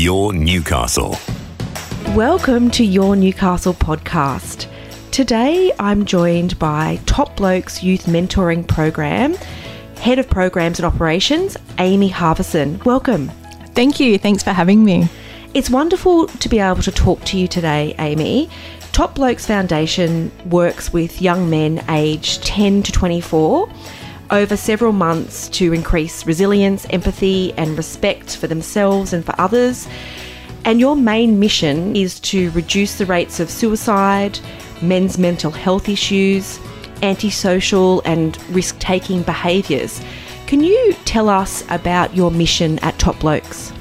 Your Newcastle. Welcome to Your Newcastle podcast. Today I'm joined by Top Blokes Youth Mentoring Program, Head of Programs and Operations, Amy Harvison. Welcome. Thank you. Thanks for having me. It's wonderful to be able to talk to you today, Amy. Top Blokes Foundation works with young men aged 10 to 24 over several months to increase resilience, empathy, and respect for themselves and for others. And your main mission is to reduce the rates of suicide, men's mental health issues, antisocial and risk-taking behaviours. Can you tell us about your mission at Top Blokes?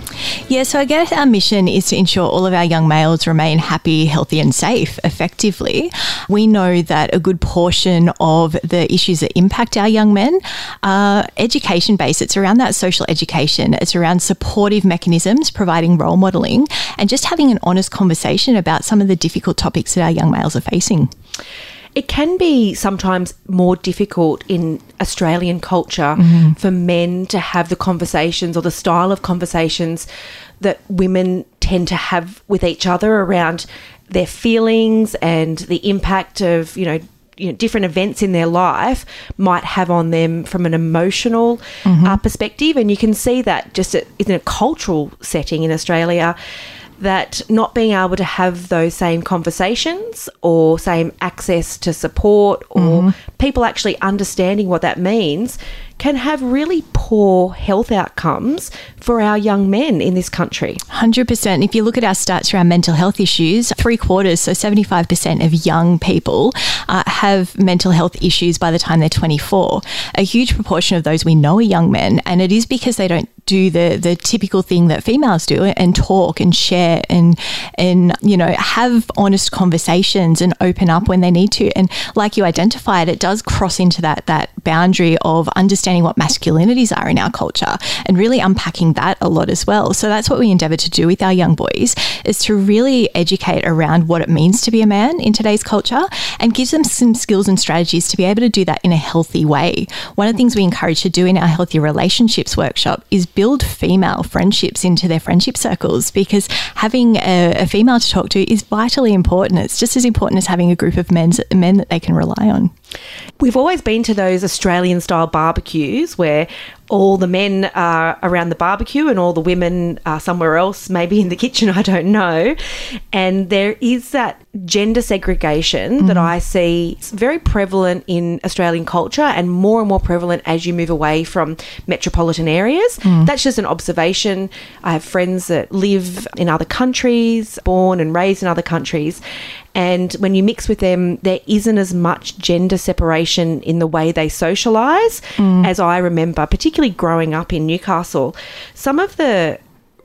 Yeah, so I guess our mission is to ensure all of our young males remain happy, healthy and safe effectively. We know that a good portion of the issues that impact our young men are education-based. It's around that social education. It's around supportive mechanisms, providing role modelling and just having an honest conversation about some of the difficult topics that our young males are facing. It can be sometimes more difficult in Australian culture for men to have the conversations or the style of conversations that women tend to have with each other around their feelings and the impact of, you know, different events in their life might have on them from an emotional perspective. And you can see that just in a cultural setting in Australia, that not being able to have those same conversations or same access to support or people actually understanding what that means can have really poor health outcomes for our young men in this country. 100%. If you look at our stats around mental health issues, 3/4, so 75% of young people have mental health issues by the time they're 24. A huge proportion of those we know are young men, and it is because they don't do the typical thing that females do and talk and share and you know, have honest conversations and open up when they need to. And like you identified, it does cross into that boundary of understanding what masculinities are in our culture and really unpacking that a lot as well. So that's what we endeavour to do with our young boys, is to really educate around what it means to be a man in today's culture and give them some skills and strategies to be able to do that in a healthy way. One of the things we encourage to do in our Healthy Relationships workshop is build female friendships into their friendship circles, because having a female to talk to is vitally important. It's just as important as having a group of men that they can rely on. We've always been to those Australian-style barbecues where all the men are around the barbecue and all the women are somewhere else, maybe in the kitchen, I don't know. And there is that gender segregation that I see. It's very prevalent in Australian culture and more prevalent as you move away from metropolitan areas. That's just an observation. I have friends that live in other countries, born and raised in other countries. And when you mix with them, there isn't as much gender separation in the way they socialise as I remember, particularly growing up in Newcastle. Some of the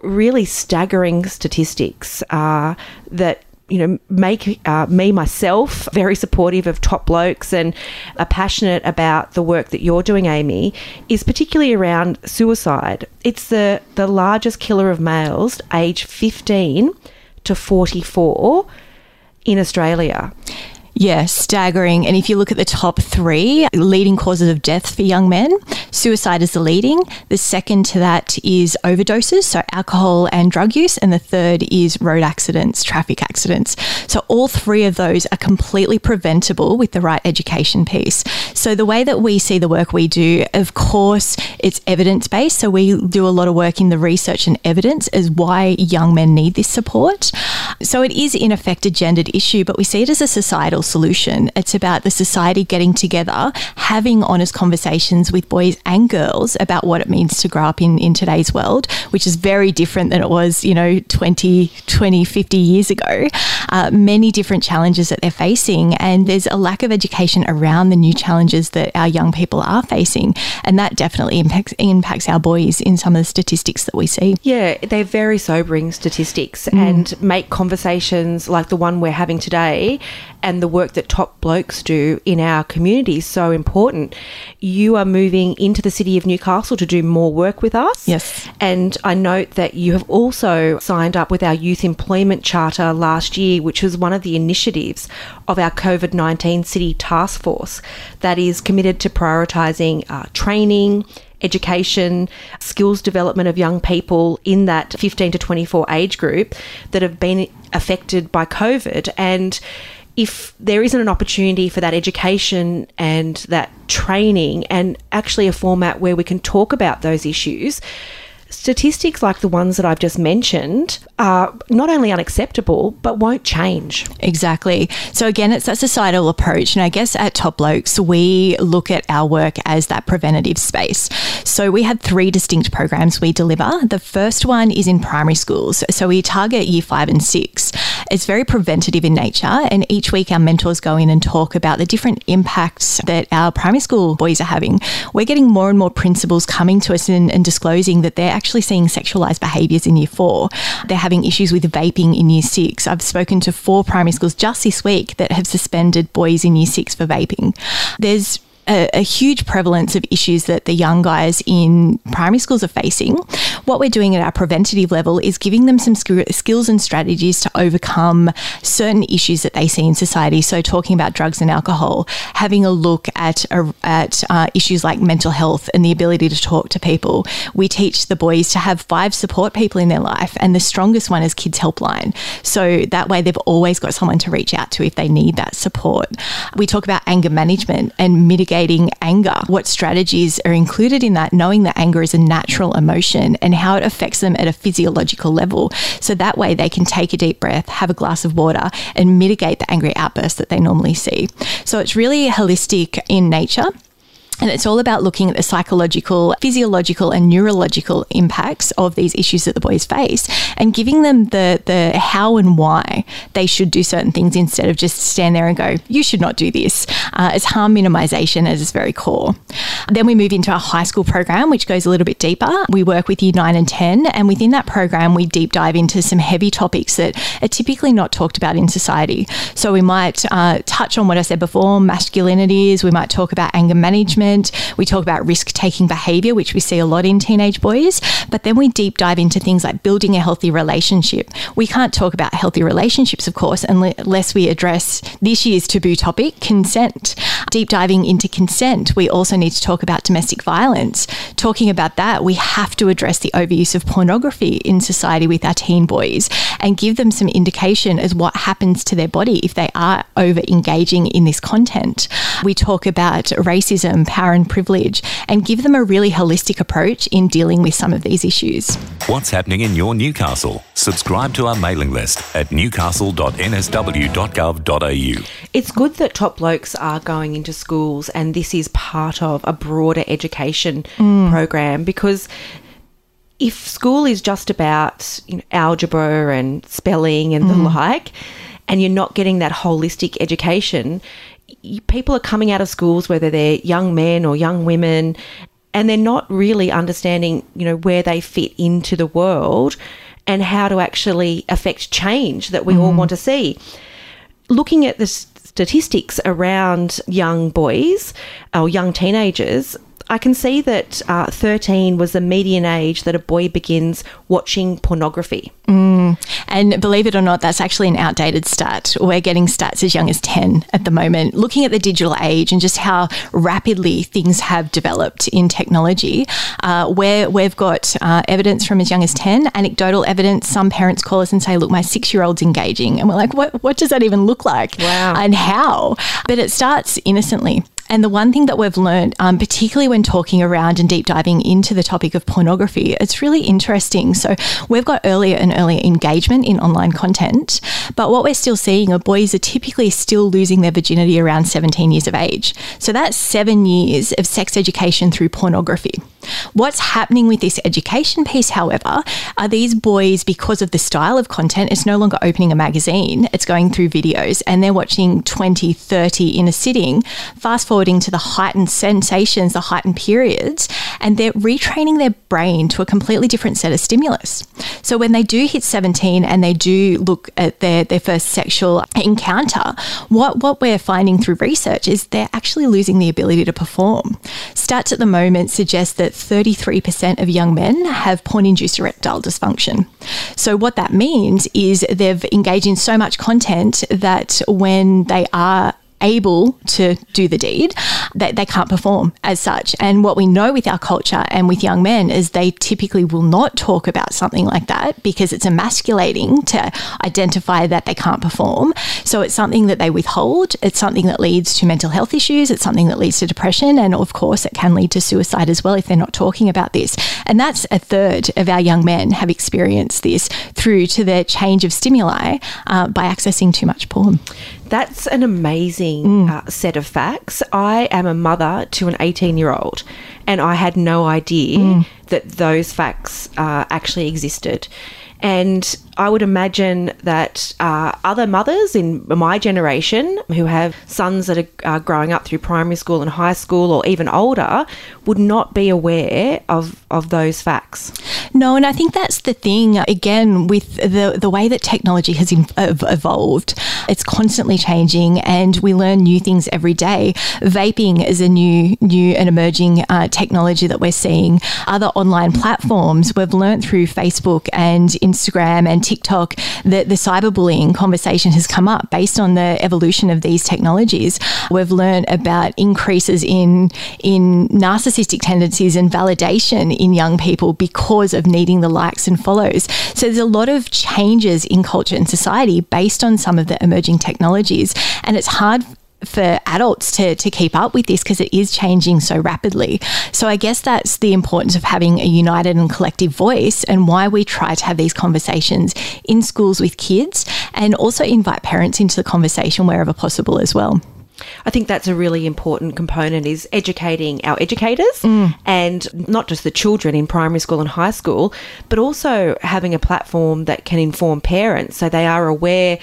really staggering statistics are that, you know, make me, myself, very supportive of Top Blokes and are passionate about the work that you're doing, Amy, is particularly around suicide. It's the largest killer of males aged 15 to 44 in Australia. Yeah, staggering. And if you look at the top three leading causes of death for young men, suicide is the leading. The second to that is overdoses, so alcohol and drug use. And the third is road accidents, traffic accidents. So all three of those are completely preventable with the right education piece. So the way that we see the work we do, of course, it's evidence-based. So we do a lot of work in the research and evidence as why young men need this support. So it is, in effect, a gendered issue, but we see it as a societal solution. It's about the society getting together, having honest conversations with boys and girls about what it means to grow up in today's world, which is very different than it was, you know, 50 years ago. Many different challenges that they're facing, and there's a lack of education around the new challenges that our young people are facing, and that definitely impacts our boys in some of the statistics that we see. Yeah, they're very sobering statistics and make conversations like the one we're having today and the work that Top Blokes do in our community is so important. You are moving into the city of Newcastle to do more work with us. Yes. And I note that you have also signed up with our Youth Employment Charter last year, which was one of the initiatives of our COVID-19 City Task Force that is committed to prioritising training, education, skills development of young people in that 15 to 24 age group that have been affected by COVID. And if there isn't an opportunity for that education and that training and actually a format where we can talk about those issues, statistics like the ones that I've just mentioned are not only unacceptable, but won't change. Exactly. So, again, it's that societal approach. And I guess at Top Blokes, we look at our work as that preventative space. So, we have three distinct programs we deliver. The first one is in primary schools. So, we target year 5 and 6. It's very preventative in nature. And each week, our mentors go in and talk about the different impacts that our primary school boys are having. We're getting more and more principals coming to us and disclosing that they're actually seeing sexualized behaviours in year 4. They're having issues with vaping in year 6. I've spoken to 4 primary schools just this week that have suspended boys in year 6 for vaping. There's a huge prevalence of issues that the young guys in primary schools are facing. What we're doing at our preventative level is giving them some skills and strategies to overcome certain issues that they see in society. So talking about drugs and alcohol, having a look at issues like mental health and the ability to talk to people. We teach the boys to have 5 support people in their life, and the strongest one is Kids Helpline. So that way they've always got someone to reach out to if they need that support. We talk about anger management and mitigating anger, what strategies are included in that, knowing that anger is a natural emotion and how it affects them at a physiological level. So that way they can take a deep breath, have a glass of water and mitigate the angry outbursts that they normally see. So it's really holistic in nature. And it's all about looking at the psychological, physiological and neurological impacts of these issues that the boys face and giving them the how and why they should do certain things instead of just stand there and go, you should not do this. It's harm minimisation at its very core. Then we move into our high school program, which goes a little bit deeper. We work with year 9 and 10. And within that program, we deep dive into some heavy topics that are typically not talked about in society. So we might touch on what I said before, masculinities. We might talk about anger management. We talk about risk-taking behaviour, which we see a lot in teenage boys, but then we deep dive into things like building a healthy relationship. We can't talk about healthy relationships, of course, unless we address this year's taboo topic, consent. Deep diving into consent, we also need to talk about domestic violence. Talking about that, we have to address the overuse of pornography in society with our teen boys and give them some indication as what happens to their body if they are over-engaging in this content. We talk about racism, power and privilege, and give them a really holistic approach in dealing with some of these issues. What's happening in your Newcastle? Subscribe to our mailing list at newcastle.nsw.gov.au. It's good that Top Blokes are going into schools, and this is part of a broader education program, because if school is just about algebra and spelling and the like, and you're not getting that holistic education, people are coming out of schools, whether they're young men or young women, and they're not really understanding, where they fit into the world and how to actually affect change that we all want to see. Looking at the statistics around young boys or young teenagers, I can see that 13 was the median age that a boy begins watching pornography. And believe it or not, that's actually an outdated stat. We're getting stats as young as 10 at the moment. Looking at the digital age and just how rapidly things have developed in technology, where we've got evidence from as young as 10, anecdotal evidence. Some parents call us and say, look, my 6-year-old's engaging. And we're like, what does that even look like? Wow. And how? But it starts innocently. And the one thing that we've learned, particularly when talking around and deep diving into the topic of pornography, it's really interesting. So we've got earlier and earlier engagement in online content, but what we're still seeing are boys are typically still losing their virginity around 17 years of age. So that's 7 years of sex education through pornography. What's happening with this education piece, however, are these boys, because of the style of content, it's no longer opening a magazine, it's going through videos, and they're watching 20, 30 in a sitting, fast forwarding to the heightened sensations, the heightened periods, and they're retraining their brain to a completely different set of stimulus. So when they do hit 17 and they do look at their first sexual encounter, what we're finding through research is they're actually losing the ability to perform. Stats at the moment suggest that 33% of young men have porn-induced erectile dysfunction. So what that means is they've engaged in so much content that when they are able to do the deed, they can't perform as such. And what we know with our culture and with young men is they typically will not talk about something like that because it's emasculating to identify that they can't perform. So it's something that they withhold. It's something that leads to mental health issues. It's something that leads to depression. And of course, it can lead to suicide as well if they're not talking about this. And that's a third of our young men have experienced this through to their change of stimuli by accessing too much porn. That's an amazing set of facts. I am a mother to an 18-year-old and I had no idea that those facts actually existed. And I would imagine that other mothers in my generation who have sons that are growing up through primary school and high school or even older would not be aware of those facts. No, and I think that's the thing, again, with the way that technology has evolved. It's constantly changing and we learn new things every day. Vaping is a new and emerging technology that we're seeing. Other online platforms, we've learned through Facebook and Instagram and TikTok that the cyberbullying conversation has come up based on the evolution of these technologies. We've learned about increases in narcissistic tendencies and validation in young people because of needing the likes and follows. So there's a lot of changes in culture and society based on some of the emerging technologies, and it's hard for adults to keep up with this because it is changing so rapidly. So I guess that's the importance of having a united and collective voice and why we try to have these conversations in schools with kids and also invite parents into the conversation wherever possible as well. I think that's a really important component is educating our educators and not just the children in primary school and high school, but also having a platform that can inform parents so they are aware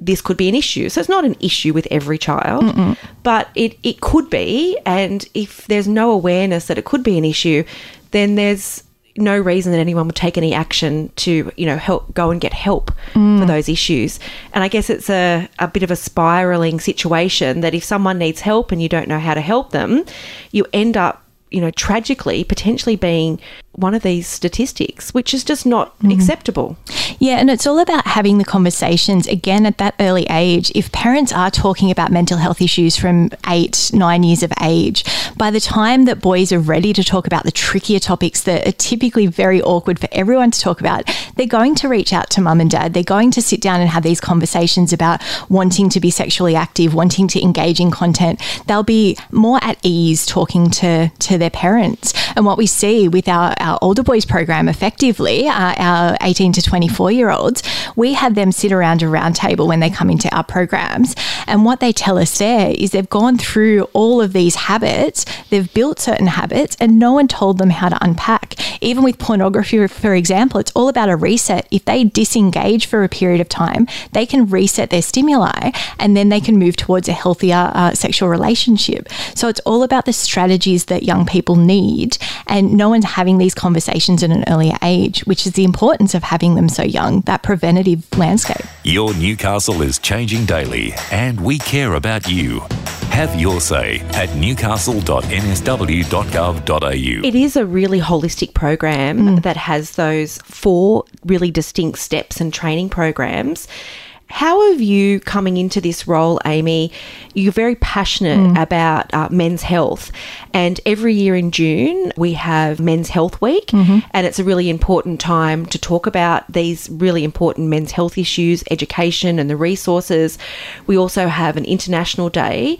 this could be an issue. So, it's not an issue with every child, but it could be. And if there's no awareness that it could be an issue, then there's no reason that anyone would take any action to, you know, help go and get help for those issues. And I guess it's a bit of a spiraling situation that if someone needs help and you don't know how to help them, you end up, you know, tragically, potentially being one of these statistics, which is just not acceptable. Yeah, and it's all about having the conversations, again, at that early age. If parents are talking about mental health issues from 8-9 years of age, by the time that boys are ready to talk about the trickier topics that are typically very awkward for everyone to talk about, they're going to reach out to mum and dad. They're going to sit down and have these conversations about wanting to be sexually active, wanting to engage in content. They'll be more at ease talking to their parents. And what we see with our older boys program effectively, our 18 to 24-year-olds, we have them sit around a round table when they come into our programs. And what they tell us there is they've gone through all of these habits, they've built certain habits, and no one told them how to unpack. Even with pornography, for example, it's all about a reset. If they disengage for a period of time, they can reset their stimuli and then they can move towards a healthier sexual relationship. So, it's all about the strategies that young people need, and no one's having these conversations at an earlier age, which is the importance of having them so young, that preventative landscape. Your Newcastle is changing daily and we care about you. Have your say at newcastle.nsw.gov.au. It is a really holistic program that has those 4 really distinct steps and training programs. How have you, coming into this role, Amy, you're very passionate about men's health, and every year in June we have Men's Health Week and it's a really important time to talk about these really important men's health issues, education and the resources. We also have an International Day.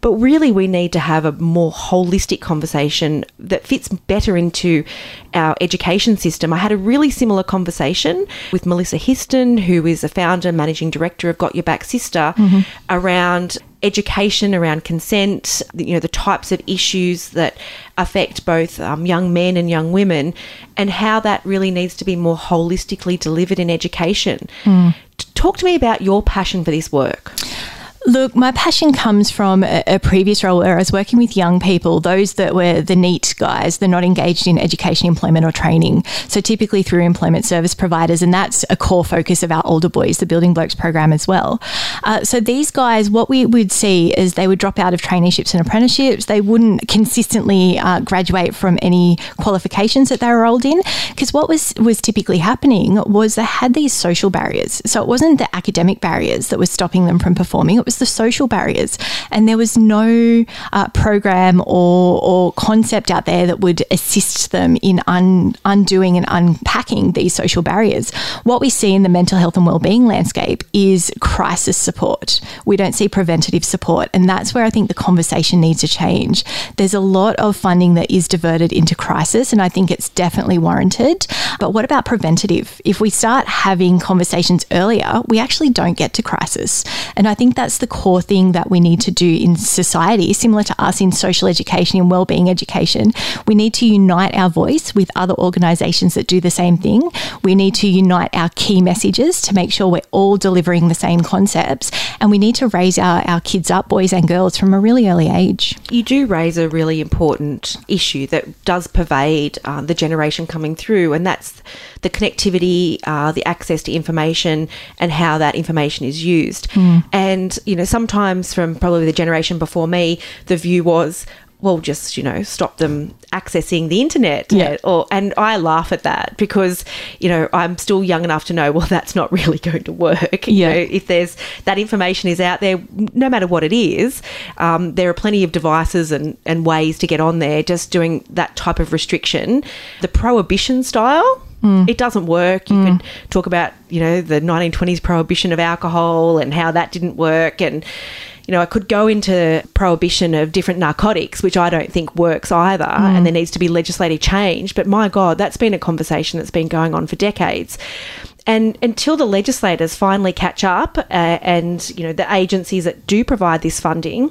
But really, we need to have a more holistic conversation that fits better into our education system. I had a really similar conversation with Melissa Histon, who is a founder and managing director of Got Your Back Sister, around education, around consent, you know, the types of issues that affect both young men and young women, and how that really needs to be more holistically delivered in education. Talk to me about your passion for this work. Look, my passion comes from a previous role where I was working with young people, those that were the NEET guys, they're not engaged in education, employment or training. So, typically through employment service providers, and that's a core focus of our older boys, the Building Blokes program as well. So, these guys, what we would see is they would drop out of traineeships and apprenticeships. They wouldn't consistently graduate from any qualifications that they were enrolled in, because what was typically happening was they had these social barriers. So, it wasn't the academic barriers that were stopping them from performing. It was was the social barriers, and there was no program or concept out there that would assist them in undoing and unpacking these social barriers. What we see in the mental health and wellbeing landscape is crisis support. We don't see preventative support, and that's where I think the conversation needs to change. There's a lot of funding that is diverted into crisis, and I think it's definitely warranted. But what about preventative? If we start having conversations earlier, we actually don't get to crisis. And I think that's the core thing that we need to do in society, similar to us in social education, in wellbeing education. We need to unite our voice with other organisations that do the same thing. We need to unite our key messages to make sure we're all delivering the same concepts. And we need to raise our kids up, boys and girls, from a really early age. You do raise a really important issue that does pervade the generation coming through, and that's the connectivity, the access to information and how that information is used. Mm. And, you know, sometimes from probably the generation before me, the view was, well, just, you know, stop them accessing the internet. Yeah. And I laugh at that because, you know, I'm still young enough to know, well, that's not really going to work. Yeah. You know, if there's that information is out there, no matter what it is, there are plenty of devices and ways to get on there. Just doing that type of restriction, the prohibition style, it doesn't work. You can talk about, you know, the 1920s prohibition of alcohol and how that didn't work, and you know, I could go into prohibition of different narcotics, which I don't think works either, and there needs to be legislative change. But my God, that's been a conversation that's been going on for decades. And until the legislators finally catch up and, you know, the agencies that do provide this funding,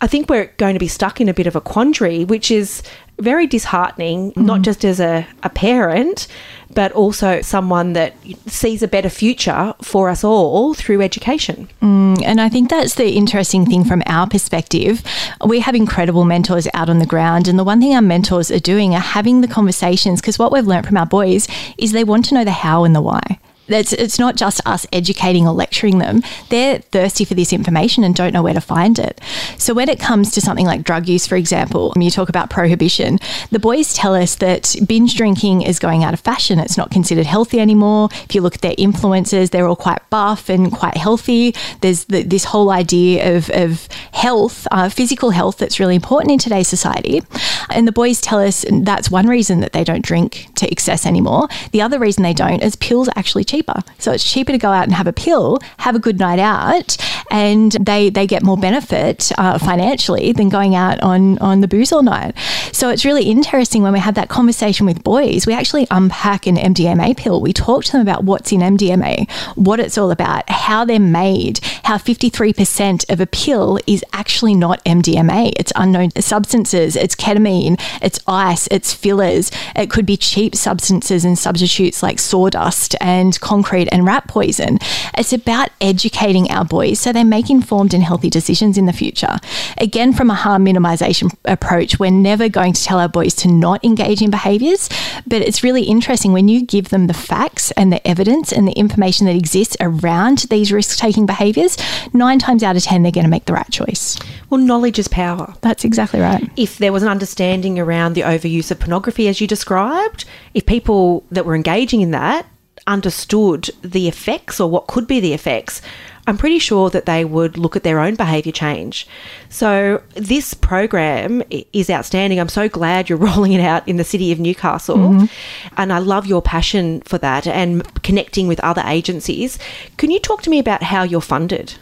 I think we're going to be stuck in a bit of a quandary, which is very disheartening, not just as a parent, but also someone that sees a better future for us all through education. And I think that's the interesting thing from our perspective. We have incredible mentors out on the ground, and the one thing our mentors are doing are having the conversations, because what we've learned from our boys is they want to know the how and the why. It's not just us educating or lecturing them. They're thirsty for this information and don't know where to find it. So when it comes to something like drug use, for example, and you talk about prohibition, the boys tell us that binge drinking is going out of fashion. It's not considered healthy anymore. If you look at their influencers, they're all quite buff and quite healthy. There's this whole idea of health, physical health, that's really important in today's society. And the boys tell us that's one reason that they don't drink to excess anymore. The other reason they don't is pills are actually cheaper. So it's cheaper to go out and have a pill, have a good night out, and they get more benefit financially than going out on the booze all night. So it's really interesting when we have that conversation with boys, we actually unpack an MDMA pill. We talk to them about what's in MDMA, what it's all about, how they're made, how 53% of a pill is actually not MDMA. It's unknown substances, it's ketamine, it's ice, it's fillers. It could be cheap substances and substitutes like sawdust and concrete and rat poison. It's about educating our boys so they make informed and healthy decisions in the future. Again, from a harm minimization approach, we're never going to tell our boys to not engage in behaviors, but it's really interesting when you give them the facts and the evidence and the information that exists around these risk-taking behaviors, 9 times out of 10, they're going to make the right choice. Well, knowledge is power. That's exactly right. If there was an understanding around the overuse of pornography, as you described, if people that were engaging in that understood the effects or what could be the effects, I'm pretty sure that they would look at their own behaviour change. So this program is outstanding. I'm so glad you're rolling it out in the city of Newcastle. Mm-hmm. And I love your passion for that and connecting with other agencies. Can you talk to me about how you're funded?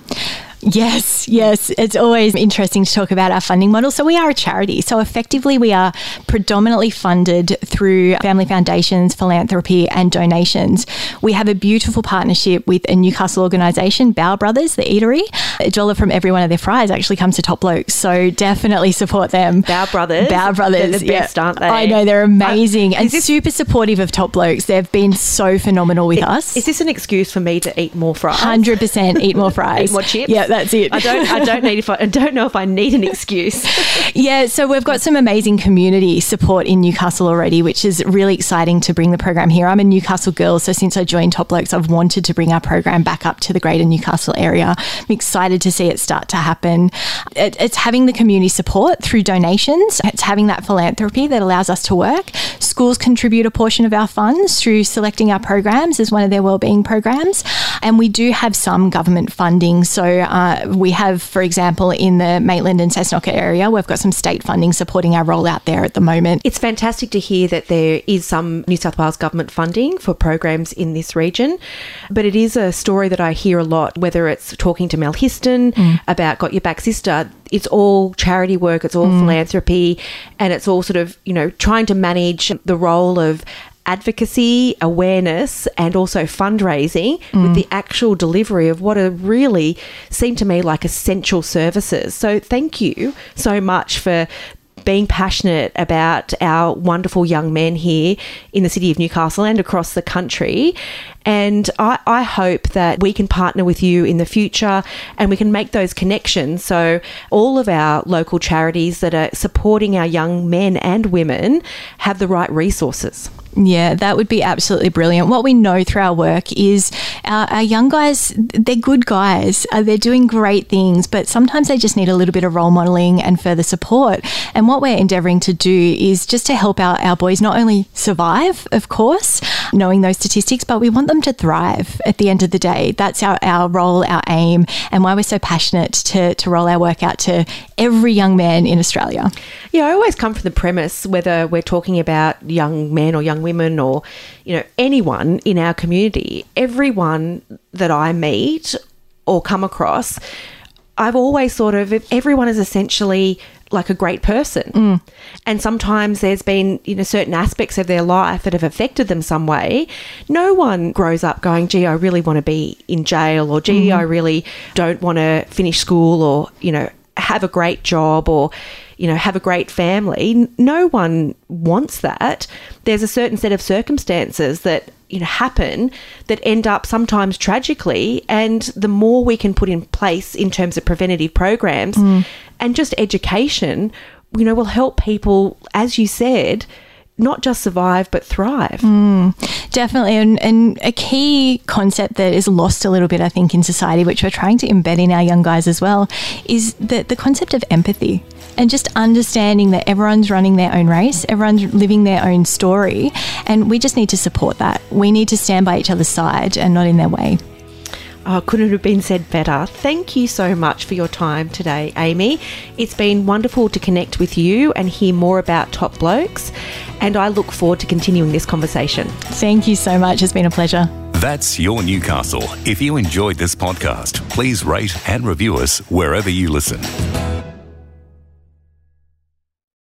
Yes. It's always interesting to talk about our funding model. So we are a charity. So effectively, we are predominantly funded through family foundations, philanthropy and donations. We have a beautiful partnership with a Newcastle organisation, Bow Brothers, the eatery. $1 from every one of their fries actually comes to Top Blokes. So definitely support them. Bow Brothers. They're the best, aren't they? I know, they're amazing and super supportive of Top Blokes. They've been so phenomenal with us. Is this an excuse for me to eat more fries? 100% eat more fries. Eat more chips? Yeah. That's it. I don't know if I need an excuse. Yeah, so we've got some amazing community support in Newcastle already, which is really exciting to bring the program here. I'm a Newcastle girl, so since I joined Top Blokes, I've wanted to bring our program back up to the greater Newcastle area. I'm excited to see it start to happen. It's having the community support through donations. It's having that philanthropy that allows us to work. Schools contribute a portion of our funds through selecting our programs as one of their wellbeing programs, and we do have some government funding. So We have, for example, in the Maitland and Cessnock area, we've got some state funding supporting our rollout there at the moment. It's fantastic to hear that there is some New South Wales government funding for programs in this region, but it is a story that I hear a lot, whether it's talking to Mel Histon about Got Your Back Sister. It's all charity work, it's all philanthropy, and it's all sort of, you know, trying to manage the role of advocacy, awareness, and also fundraising with the actual delivery of what are really, seem to me, like essential services. So thank you so much for being passionate about our wonderful young men here in the city of Newcastle and across the country. And I hope that we can partner with you in the future and we can make those connections. So all of our local charities that are supporting our young men and women have the right resources. Yeah, that would be absolutely brilliant. What we know through our work is our young guys, they're good guys. They're doing great things, but sometimes they just need a little bit of role modelling and further support. And what we're endeavouring to do is just to help our boys not only survive, of course, knowing those statistics, but we want them to thrive at the end of the day. That's our role, our aim, and why we're so passionate to roll our work out to every young man in Australia. Yeah, I always come from the premise, whether we're talking about young men or young women or, you know, anyone in our community, everyone that I meet or come across, I've always thought of everyone is essentially like a great person. And sometimes there's been, you know, certain aspects of their life that have affected them some way. No one grows up going, gee, I really want to be in jail, or gee, I really don't want to finish school, or, you know, have a great job, or, you know, have a great family. No one wants that. There's a certain set of circumstances that, you know, happen that end up sometimes tragically, and the more we can put in place in terms of preventative programs and just education, you know, will help people, as you said, not just survive but thrive. Definitely. And a key concept that is lost a little bit, I think, in society, which we're trying to embed in our young guys as well, is the concept of empathy and just understanding that everyone's running their own race, everyone's living their own story, and we just need to support that. We need to stand by each other's side and not in their way. Oh, couldn't it have been said better. Thank you so much for your time today, Amy. It's been wonderful to connect with you and hear more about Top Blokes, and I look forward to continuing this conversation. Thank you so much. It's been a pleasure. That's your Newcastle. If you enjoyed this podcast, please rate and review us wherever you listen.